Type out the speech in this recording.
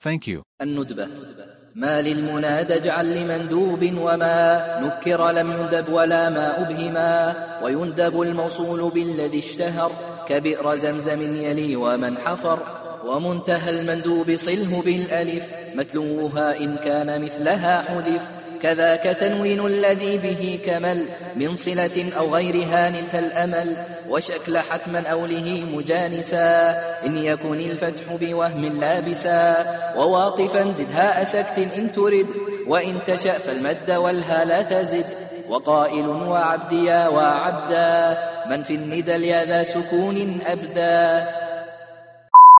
Thank you. ما للمنى دجعل لمندوب وما نكر لم يندب ولا ما أبهما ويندب الموصول بالذي اشتهر كبئر زمزم يلي ومن حفر ومنتهى المندوب صله بالألف متلوها إن كان مثلها حذف كذاك تنوين الذي به كمل من صلة أو غيرها نلت الأمل وشكل حتما أوله مجانسا إن يكون الفتح بوهم لابسا وواقفا زدها أسكت إن ترد وإن تشأ فالمد والها لا تزد وقائل وعبديا وعبدا من في الندل يا ذا سكون أبدا